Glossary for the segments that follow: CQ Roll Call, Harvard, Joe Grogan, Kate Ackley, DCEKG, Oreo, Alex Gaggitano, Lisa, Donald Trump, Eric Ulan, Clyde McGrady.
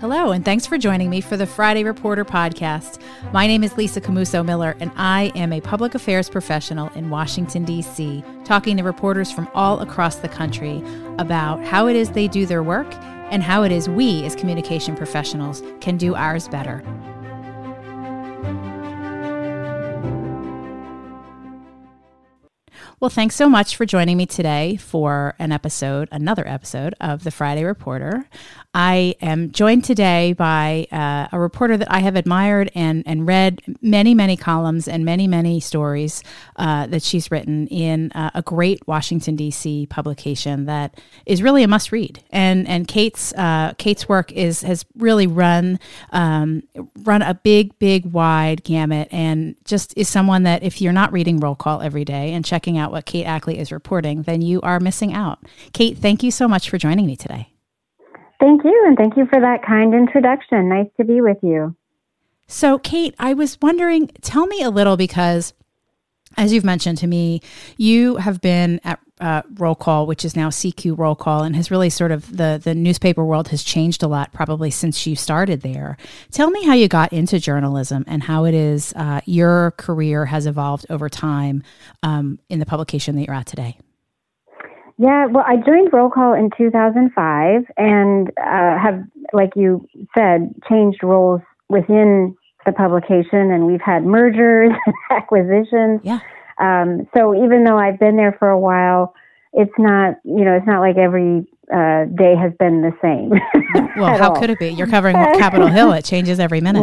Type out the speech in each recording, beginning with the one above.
Hello, and thanks for joining me for the Friday Reporter podcast. My name is Lisa Camuso Miller, and I am a public affairs professional in Washington, D.C., talking to reporters from all across the country about how it is they do their work and how it is we as communication professionals can do ours better. Well, thanks so much for joining me today for another episode of The Friday Reporter. I am joined today by a reporter that I have admired and read many, many columns and many, many stories that she's written in a great Washington, D.C. publication that is really a must-read. And Kate's work has really run a big, wide gamut, and just is someone that if you're not reading Roll Call every day and checking out what Kate Ackley is reporting, then you are missing out. Kate, thank you so much for joining me today. Thank you, and thank you for that kind introduction. Nice to be with you. So, Kate, I was wondering, tell me a little, because as you've mentioned to me, you have been at Roll Call, which is now CQ Roll Call, and has really sort of the newspaper world has changed a lot probably since you started there. Tell me how you got into journalism and how it is your career has evolved over time in the publication that you're at today. Yeah, well, I joined Roll Call in 2005 and have, like you said, changed roles within the publication, and we've had mergers and acquisitions. Yeah. So even though I've been there for a while, it's not like every day has been the same. Well, how could it be? You're covering Capitol Hill. It changes every minute.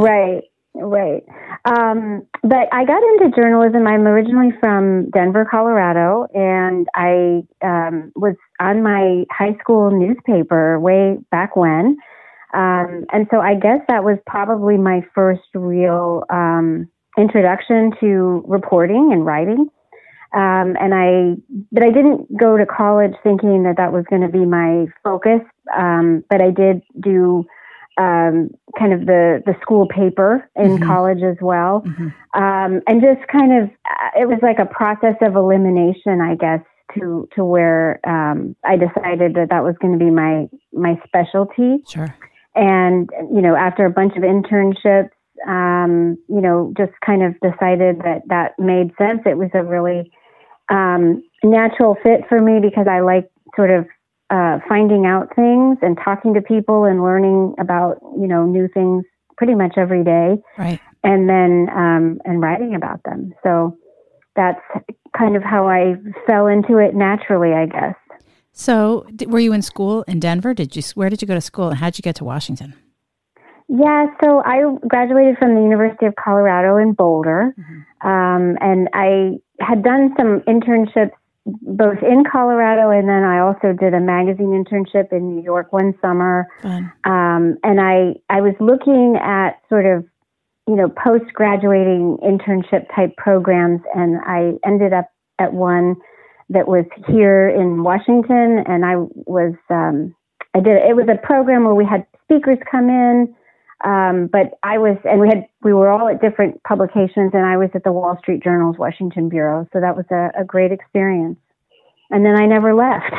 Right. But I got into journalism. I'm originally from Denver, Colorado, and I was on my high school newspaper way back when. And so I guess that was probably my first real introduction to reporting and writing. But I didn't go to college thinking that was going to be my focus. But I did do kind of the school paper in mm-hmm. college as well. Mm-hmm. And just kind of, it was like a process of elimination, I guess, to where I decided that was going to be my specialty. Sure. And, after a bunch of internships, just kind of decided that made sense. It was a really natural fit for me because I like sort of finding out things and talking to people and learning about, new things pretty much every day. Right. And then and writing about them. So that's kind of how I fell into it naturally, I guess. So were you in school in Denver? Where did you go to school, and how'd you get to Washington? Yeah, so I graduated from the University of Colorado in Boulder, mm-hmm. And I had done some internships both in Colorado, and then I also did a magazine internship in New York one summer. Fun. And I was looking at sort of, post-graduating internship type programs, and I ended up at one that was here in Washington, and I was, it was a program where we had speakers come in. We were all at different publications, and I was at the Wall Street Journal's Washington Bureau. So that was a great experience. And then I never left.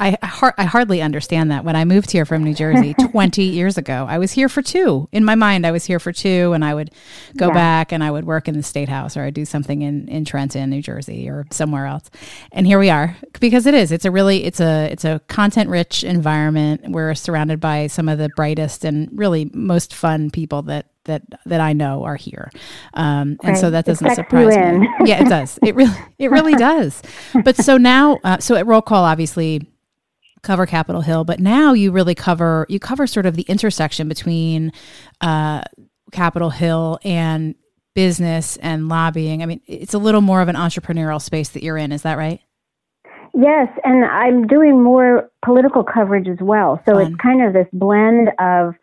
I hardly understand that. When I moved here from New Jersey 20 years ago, I was here for two. In my mind, I was here for two, and I would go back, and I would work in the State House, or I'd do something in Trenton, New Jersey, or somewhere else. And here we are, because it's a content-rich environment. We're surrounded by some of the brightest and really most fun people that I know are here. And so that doesn't surprise me. Yeah, it does. It really does. But so now, at Roll Call, obviously cover Capitol Hill, but now you really cover sort of the intersection between Capitol Hill and business and lobbying. I mean, it's a little more of an entrepreneurial space that you're in. Is that right? Yes. And I'm doing more political coverage as well. So it's kind of this blend of,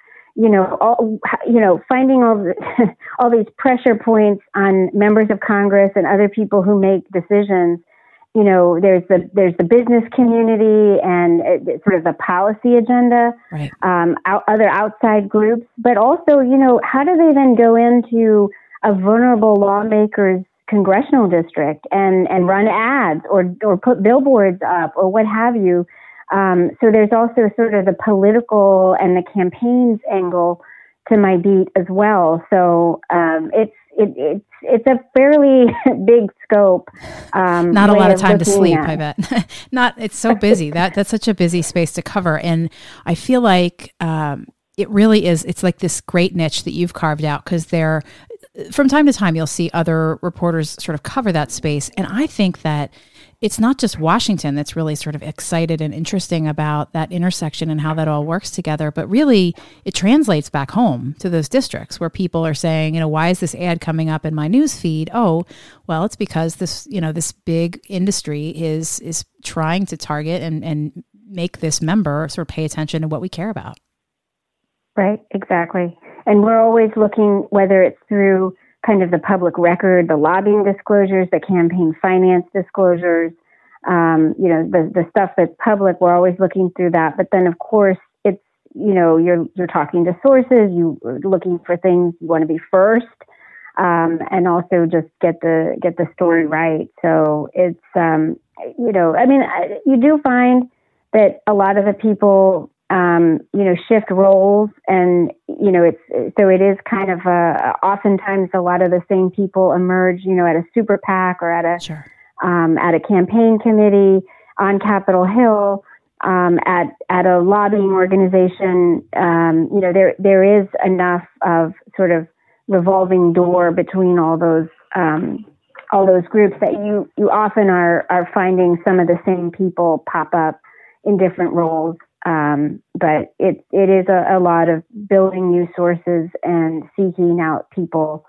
finding all these pressure points on members of Congress and other people who make decisions. There's the business community and sort of the policy agenda, right. Other outside groups, but also, how do they then go into a vulnerable lawmaker's congressional district and run ads or put billboards up or what have you. So there's also sort of the political and the campaigns angle to my beat as well. So it's a fairly big scope. Not a lot of time to sleep, I bet. It's so busy. That's such a busy space to cover. And I feel like it really is. It's like this great niche that you've carved out, because from time to time, you'll see other reporters sort of cover that space. And I think that it's not just Washington that's really sort of excited and interesting about that intersection and how that all works together, but really it translates back home to those districts where people are saying, why is this ad coming up in my news feed? Oh, well, it's because this, this big industry is trying to target and make this member sort of pay attention to what we care about. Right, exactly. And we're always looking, whether it's through kind of the public record, the lobbying disclosures, the campaign finance disclosures, the stuff that's public, we're always looking through that. But then, of course, it's, you're talking to sources, you're looking for things, you want to be first, and also just get the story right. So it's, you do find that a lot of the people shift roles, and it is kind of oftentimes a lot of the same people emerge, at a super PAC or at a sure. At a campaign committee on Capitol Hill, at a lobbying organization. There is enough of sort of revolving door between all those groups that you often are finding some of the same people pop up in different roles. But it is a lot of building new sources and seeking out people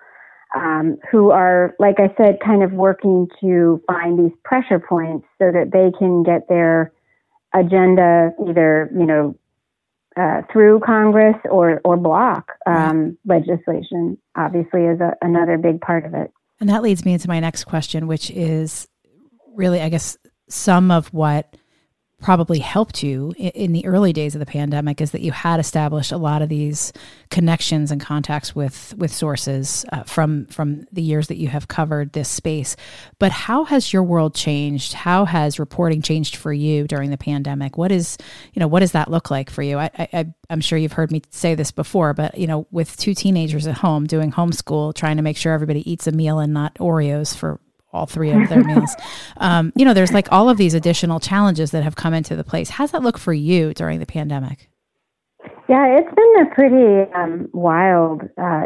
who are, like I said, kind of working to find these pressure points so that they can get their agenda either, through Congress or block legislation, obviously, is another big part of it. And that leads me into my next question, which is really, I guess, some of what probably helped you in the early days of the pandemic is that you had established a lot of these connections and contacts with sources from the years that you have covered this space. But how has your world changed? How has reporting changed for you during the pandemic? What does that look like for you? I'm sure you've heard me say this before, but with two teenagers at home doing homeschool, trying to make sure everybody eats a meal and not Oreos for all three of their meals. There's like all of these additional challenges that have come into the place. How's that look for you during the pandemic? Yeah, it's been a pretty wild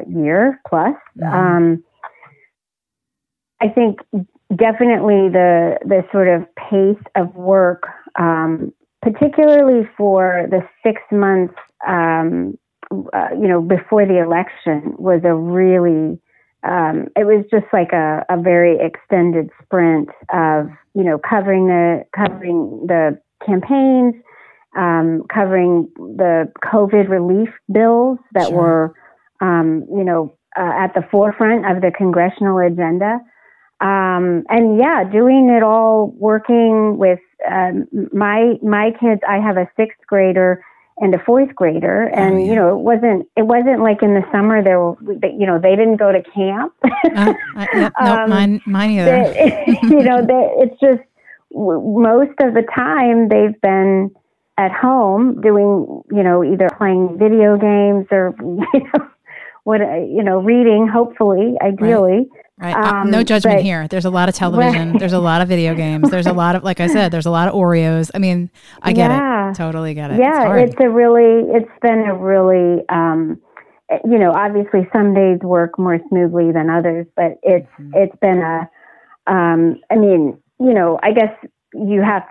year plus. I think definitely the sort of pace of work, particularly for the 6 months, before the election, was a really it was just like a very extended sprint of, covering the campaigns, covering the COVID relief bills that sure. were, at the forefront of the congressional agenda. Doing it all, working with my kids. I have a sixth grader and a fourth grader, and it wasn't like in the summer there were, they didn't go to camp. Mine either. It's just most of the time they've been at home doing, either playing video games or reading. Hopefully, ideally. Right. No judgment here. There's a lot of television. Right. There's a lot of video games. There's a lot of, like I said, there's a lot of Oreos. I mean, I get it. Totally get it. Yeah. It's been a really, obviously some days work more smoothly than others, but it's been I guess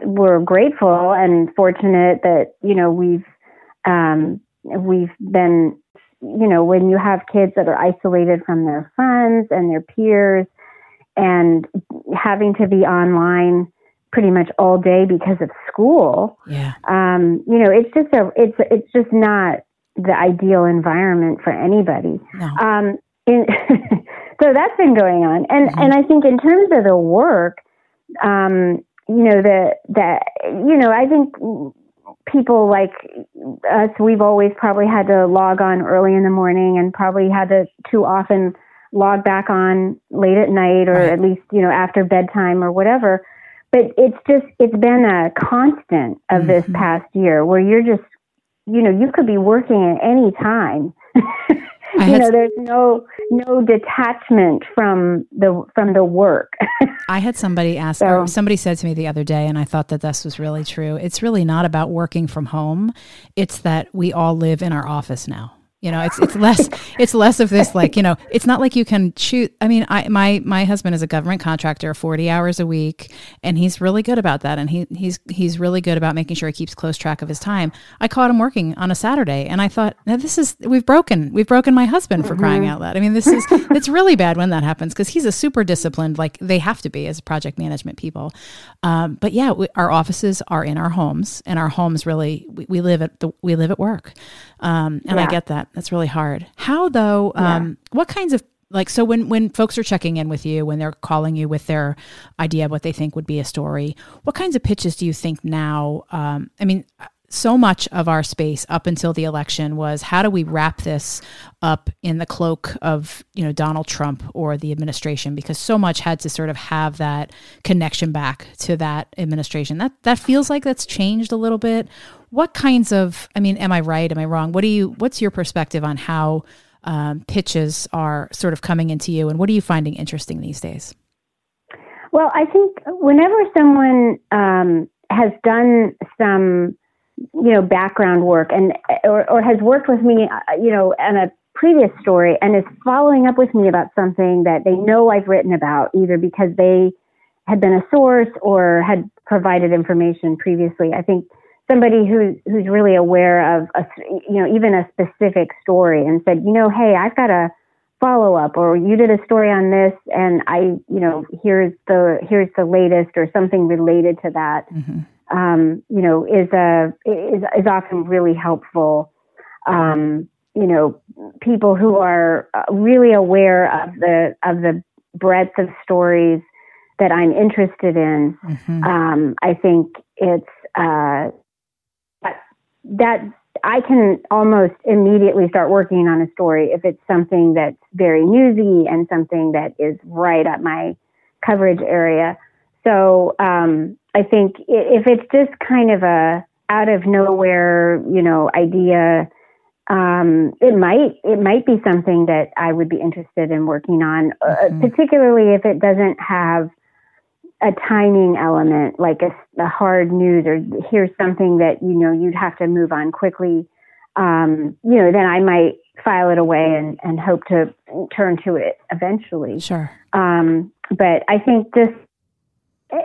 we're grateful and fortunate that, we've been, when you have kids that are isolated from their friends and their peers and having to be online pretty much all day because of school, it's just not the ideal environment for anybody. No. So that's been going on. And, mm-hmm. and I think in terms of the work, I think people like us, we've always probably had to log on early in the morning and probably had to too often log back on late at night or at least, you know, after bedtime or whatever. But it's just, it's been a constant of this past year where you're just, you know, you could be working at any time. There's no detachment from the work. I had somebody ask, or somebody said to me the other day, and I thought that this was really true. It's really not about working from home. It's that we all live in our office now. You know, it's less of this, like, you know, it's not like you can choose. I mean, my husband is a government contractor, 40 hours a week, and he's really good about that. And he's really good about making sure he keeps close track of his time. I caught him working on a Saturday, and I thought, now we've broken my husband for crying out loud. I mean, it's really bad when that happens, because he's a super disciplined, like they have to be as project management people. But yeah, our offices are in our homes, and our homes really, we live at work. I get that. That's really hard. How though, what kinds of, like, so when folks are checking in with you, when they're calling you with their idea of what they think would be a story, what kinds of pitches do you think now? I mean, so much of our space up until the election was, how do we wrap this up in the cloak of, you know, Donald Trump or the administration? Because so much had to sort of have that connection back to that administration. That feels like that's changed a little bit. What kinds of, I mean, am I right? Am I wrong? What's your perspective on how pitches are sort of coming into you, and what are you finding interesting these days? Well, I think whenever someone has done some, you know, background work and or has worked with me, you know, on a previous story, and is following up with me about something that they know I've written about, either because they had been a source or had provided information previously. I think somebody who's really aware of a, you know, even a specific story, and said, you know, hey, I've got a follow up, or you did a story on this, and I, you know, here's the latest, or something related to that. Mm-hmm. You know, is often really helpful. You know, people who are really aware of the breadth of stories that I'm interested in. Mm-hmm. I think it's that I can almost immediately start working on a story if it's something that's very newsy and something that is right up my coverage area. So, I think if it's just kind of a out of nowhere, you know, idea, it might be something that I would be interested in working on, particularly if it doesn't have a timing element, like a hard news, or here's something that, you know, you'd have to move on quickly. You know, then I might file it away and hope to turn to it eventually. Sure. But I think just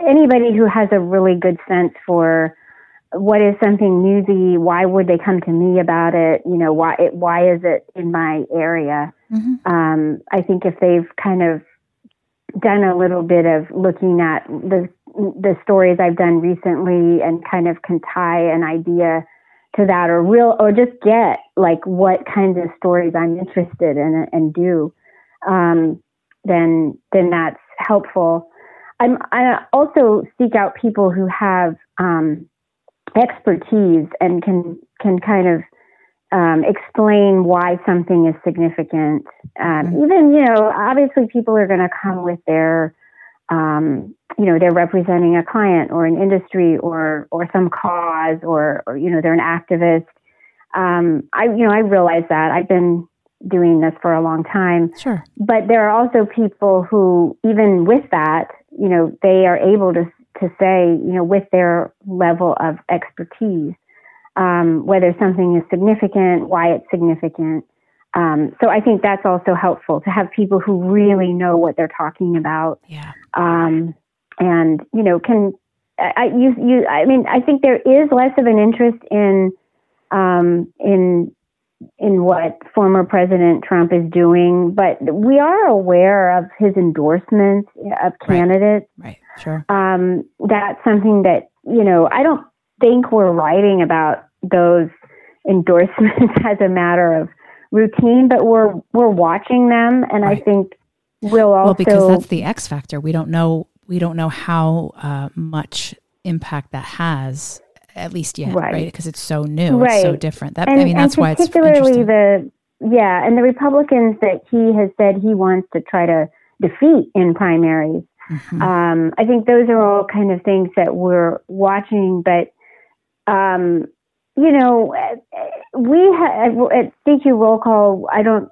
anybody who has a really good sense for what is something newsy, why would they come to me about it? You know, why is it in my area? Mm-hmm. I think if they've kind of done a little bit of looking at the stories I've done recently, and kind of can tie an idea to that, or just get like what kinds of stories I'm interested in and do, then that's helpful. I also seek out people who have expertise and can kind of explain why something is significant. Even, you know, obviously people are going to come with their, you know, they're representing a client or an industry or some cause or you know, they're an activist. I realize that. I've been doing this for a long time. Sure. But there are also people who, even with that, you know, they are able to say, you know, with their level of expertise, whether something is significant, why it's significant. So I think that's also helpful, to have people who really know what they're talking about. Yeah. And, you know, I think there is less of an interest in what former President Trump is doing, but we are aware of his endorsements of candidates. Right. Sure. That's something that, you know, I don't think we're writing about those endorsements as a matter of routine, but we're watching them. And right. I think we'll also... Well, because that's the X factor. We don't know how much impact that has, at least yet, right? Because it's so new, right. It's so different. That, I mean, that's why it's particularly the Yeah, and the Republicans that he has said he wants to try to defeat in primaries. Mm-hmm. I think those are all kind of things that we're watching. But, you know, we at CQ Roll Call,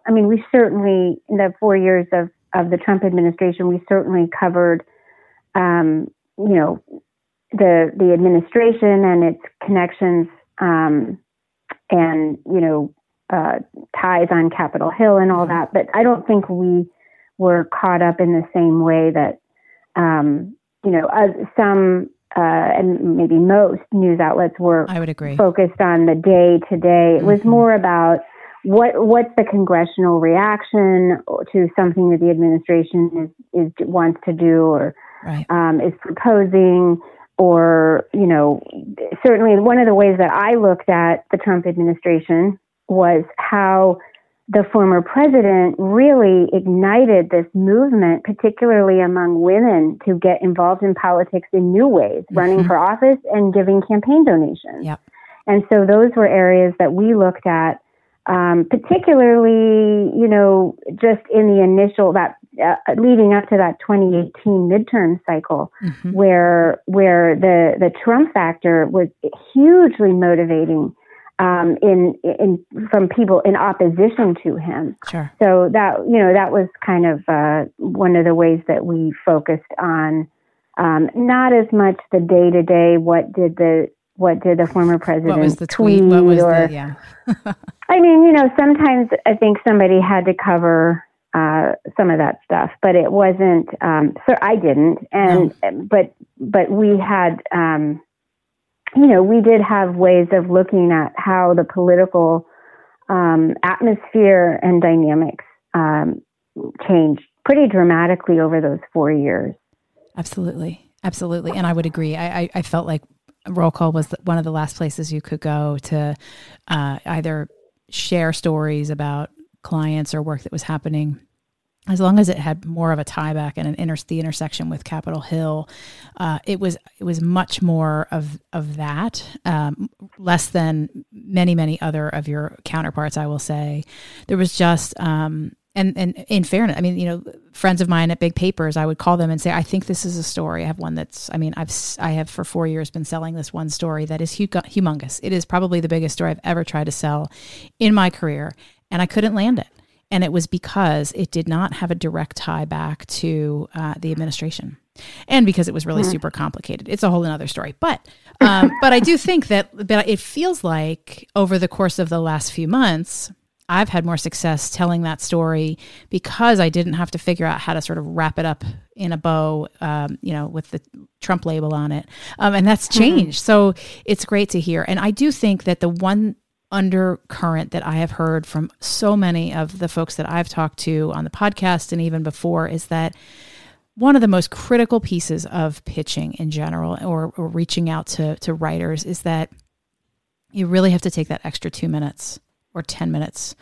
we certainly, in the 4 years of the Trump administration, we certainly covered, you know, the administration and its connections and, you know, ties on Capitol Hill and all that. But I don't think we were caught up in the same way that, you know, some and maybe most news outlets were. I would agree. Focused on the day to day. It was more about what's the congressional reaction to something that the administration wants to do or is proposing. Or, you know, certainly one of the ways that I looked at the Trump administration was how the former president really ignited this movement, particularly among women, to get involved in politics in new ways, running for office and giving campaign donations. Yep. And so those were areas that we looked at, particularly, you know, just in the initial, leading up to that 2018 midterm cycle, where the Trump factor was hugely motivating in from people in opposition to him. Sure. So that, you know, that was kind of one of the ways that we focused on not as much the day to day. What did the former president tweet? What was the tweet? What was the I mean, you know, sometimes I think somebody had to cover some of that stuff, but it wasn't. So I didn't, but we had. You know, we did have ways of looking at how the political atmosphere and dynamics changed pretty dramatically over those 4 years. Absolutely. Absolutely. And I would agree. I felt like Roll Call was one of the last places you could go to either share stories about clients or work that was happening, as long as it had more of a tie back and the intersection with Capitol Hill. It was much more of that, less than many other of your counterparts. I will say there was just and in fairness, I mean, you know, friends of mine at big papers, I would call them and say, I think this is a story. I have one that's, I mean, I have for 4 years been selling this one story that is humongous. It is probably the biggest story I've ever tried to sell in my career, and I couldn't land it. And it was because it did not have a direct tie back to the administration, and because it was really super complicated. It's a whole another story. But but I do think that it feels like over the course of the last few months, I've had more success telling that story because I didn't have to figure out how to sort of wrap it up in a bow, you know, with the Trump label on it. And that's changed. So it's great to hear. And I do think that the one undercurrent that I have heard from so many of the folks that I've talked to on the podcast and even before is that one of the most critical pieces of pitching in general or reaching out to writers is that you really have to take that extra 2 minutes or 10 minutes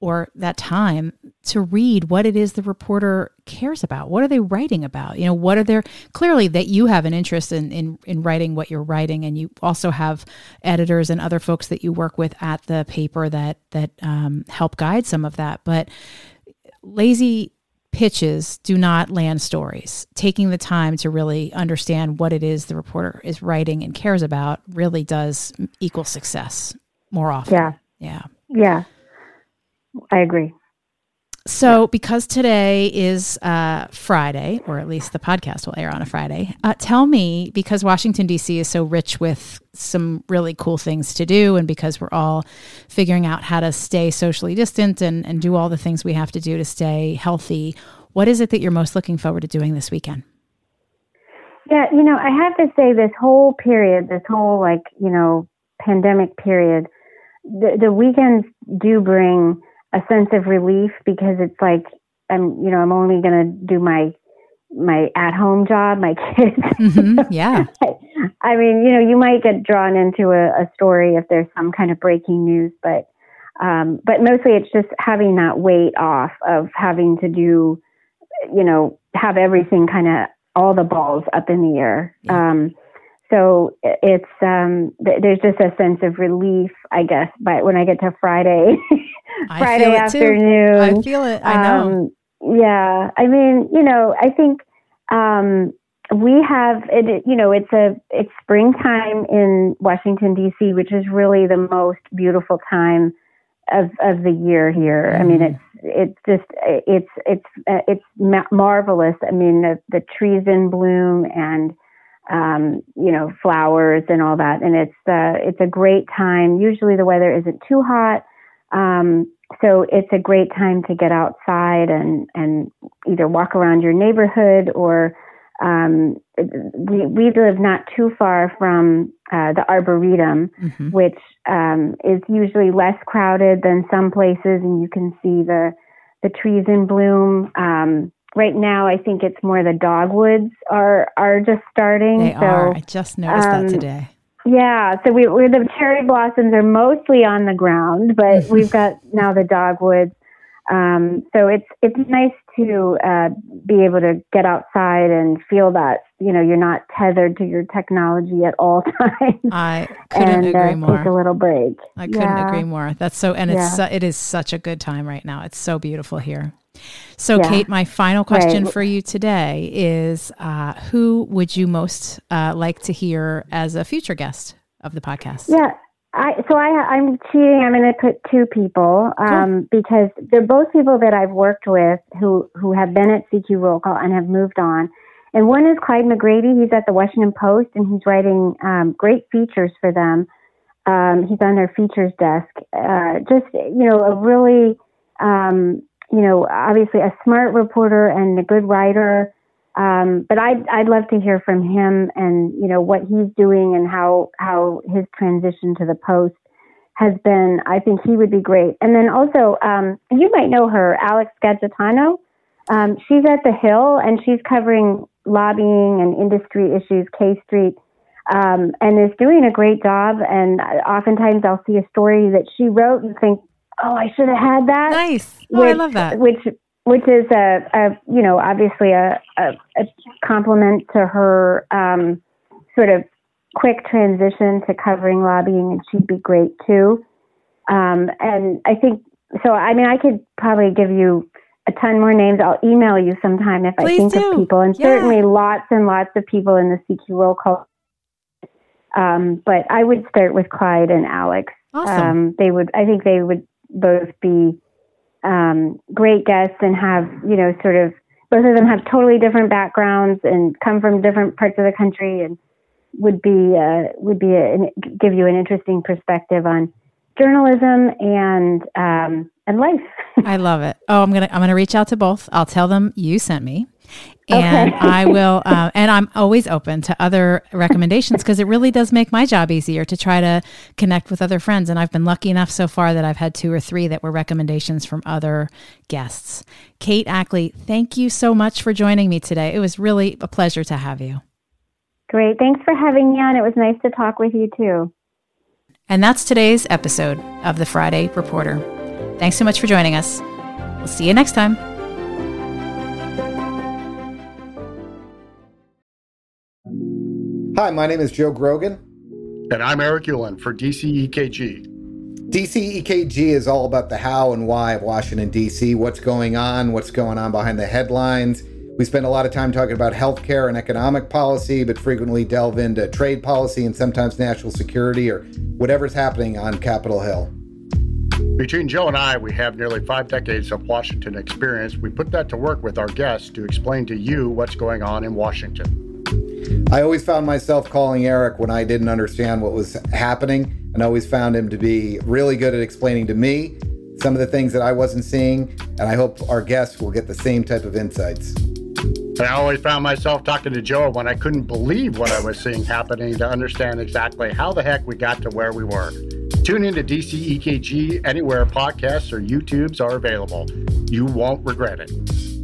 or that time to read what it is the reporter cares about. What are they writing about? You know, what are their, clearly that you have an interest in writing what you're writing, and you also have editors and other folks that you work with at the paper that help guide some of that. But lazy pitches do not land stories. Taking the time to really understand what it is the reporter is writing and cares about really does equal success more often. Yeah. I agree. So because today is Friday, or at least the podcast will air on a Friday, tell me, because Washington, D.C. is so rich with some really cool things to do, and because we're all figuring out how to stay socially distant and do all the things we have to do to stay healthy, what is it that you're most looking forward to doing this weekend? Yeah, you know, I have to say this whole period, this whole, like, you know, pandemic period, the weekends do bring a sense of relief, because it's like I'm only going to do my at home job, my kids. Yeah. I mean, you know, you might get drawn into a story if there's some kind of breaking news, but mostly it's just having that weight off of having to do, you know, have everything kind of all the balls up in the air. So it's there's just a sense of relief, I guess, but when I get to Friday, Friday afternoon, I feel it. I know. Yeah, I mean, you know, I think we have, it's springtime in Washington D.C., which is really the most beautiful time of the year here. Mm-hmm. I mean, it's marvelous. I mean, the trees in bloom and flowers and all that. And it's a great time. Usually the weather isn't too hot. So it's a great time to get outside and either walk around your neighborhood or, we live not too far from, the Arboretum, mm-hmm. which, is usually less crowded than some places. And you can see the trees in bloom. Right now, I think it's more the dogwoods are just starting. I just noticed that today. Yeah, so we're the cherry blossoms are mostly on the ground, but we've got now the dogwoods. So it's nice to be able to get outside and feel that you're not tethered to your technology at all times. I couldn't agree more. Take a little break. I couldn't agree more. That's so, and it is such a good time right now. It's so beautiful here. So, Kate, my final question for you today is, who would you most like to hear as a future guest of the podcast? Yeah, I'm cheating. I'm going to put two people because they're both people that I've worked with who have been at CQ Roll Call and have moved on. And one is Clyde McGrady. He's at the Washington Post, and he's writing great features for them. He's on their features desk. Obviously a smart reporter and a good writer. But I'd love to hear from him and, what he's doing and how his transition to the Post has been. I think he would be great. And then also, you might know her, Alex Gaggitano. She's at the Hill and she's covering lobbying and industry issues, K Street, and is doing a great job. And oftentimes I'll see a story that she wrote and think, oh, I should have had that. Nice. Oh, I love that. Which is obviously a compliment to her sort of quick transition to covering lobbying, and she'd be great too. And I think so. I mean, I could probably give you a ton more names. I'll email you sometime if of people, and certainly lots and lots of people in the CQ Roll Call. But I would start with Clyde and Alex. Awesome. They would both be great guests and have, sort of, both of them have totally different backgrounds and come from different parts of the country and would give you an interesting perspective on journalism and life. I love it. Oh, I'm gonna reach out to both. I'll tell them you sent me. And I will, and I'm always open to other recommendations because it really does make my job easier to try to connect with other friends. And I've been lucky enough so far that I've had 2 or 3 that were recommendations from other guests. Kate Ackley, thank you so much for joining me today. It was really a pleasure to have you. Great. Thanks for having me on. It was nice to talk with you too. And that's today's episode of The Friday Reporter. Thanks so much for joining us. We'll see you next time. Hi, my name is Joe Grogan. And I'm Eric Ulan for DCEKG. DCEKG is all about the how and why of Washington, D.C., what's going on behind the headlines. We spend a lot of time talking about healthcare and economic policy, but frequently delve into trade policy and sometimes national security or whatever's happening on Capitol Hill. Between Joe and I, we have nearly 5 decades of Washington experience. We put that to work with our guests to explain to you what's going on in Washington. I always found myself calling Eric when I didn't understand what was happening, and I always found him to be really good at explaining to me some of the things that I wasn't seeing, and I hope our guests will get the same type of insights. I always found myself talking to Joe when I couldn't believe what I was seeing happening to understand exactly how the heck we got to where we were. Tune in to DCEKG anywhere podcasts or YouTubes are available. You won't regret it.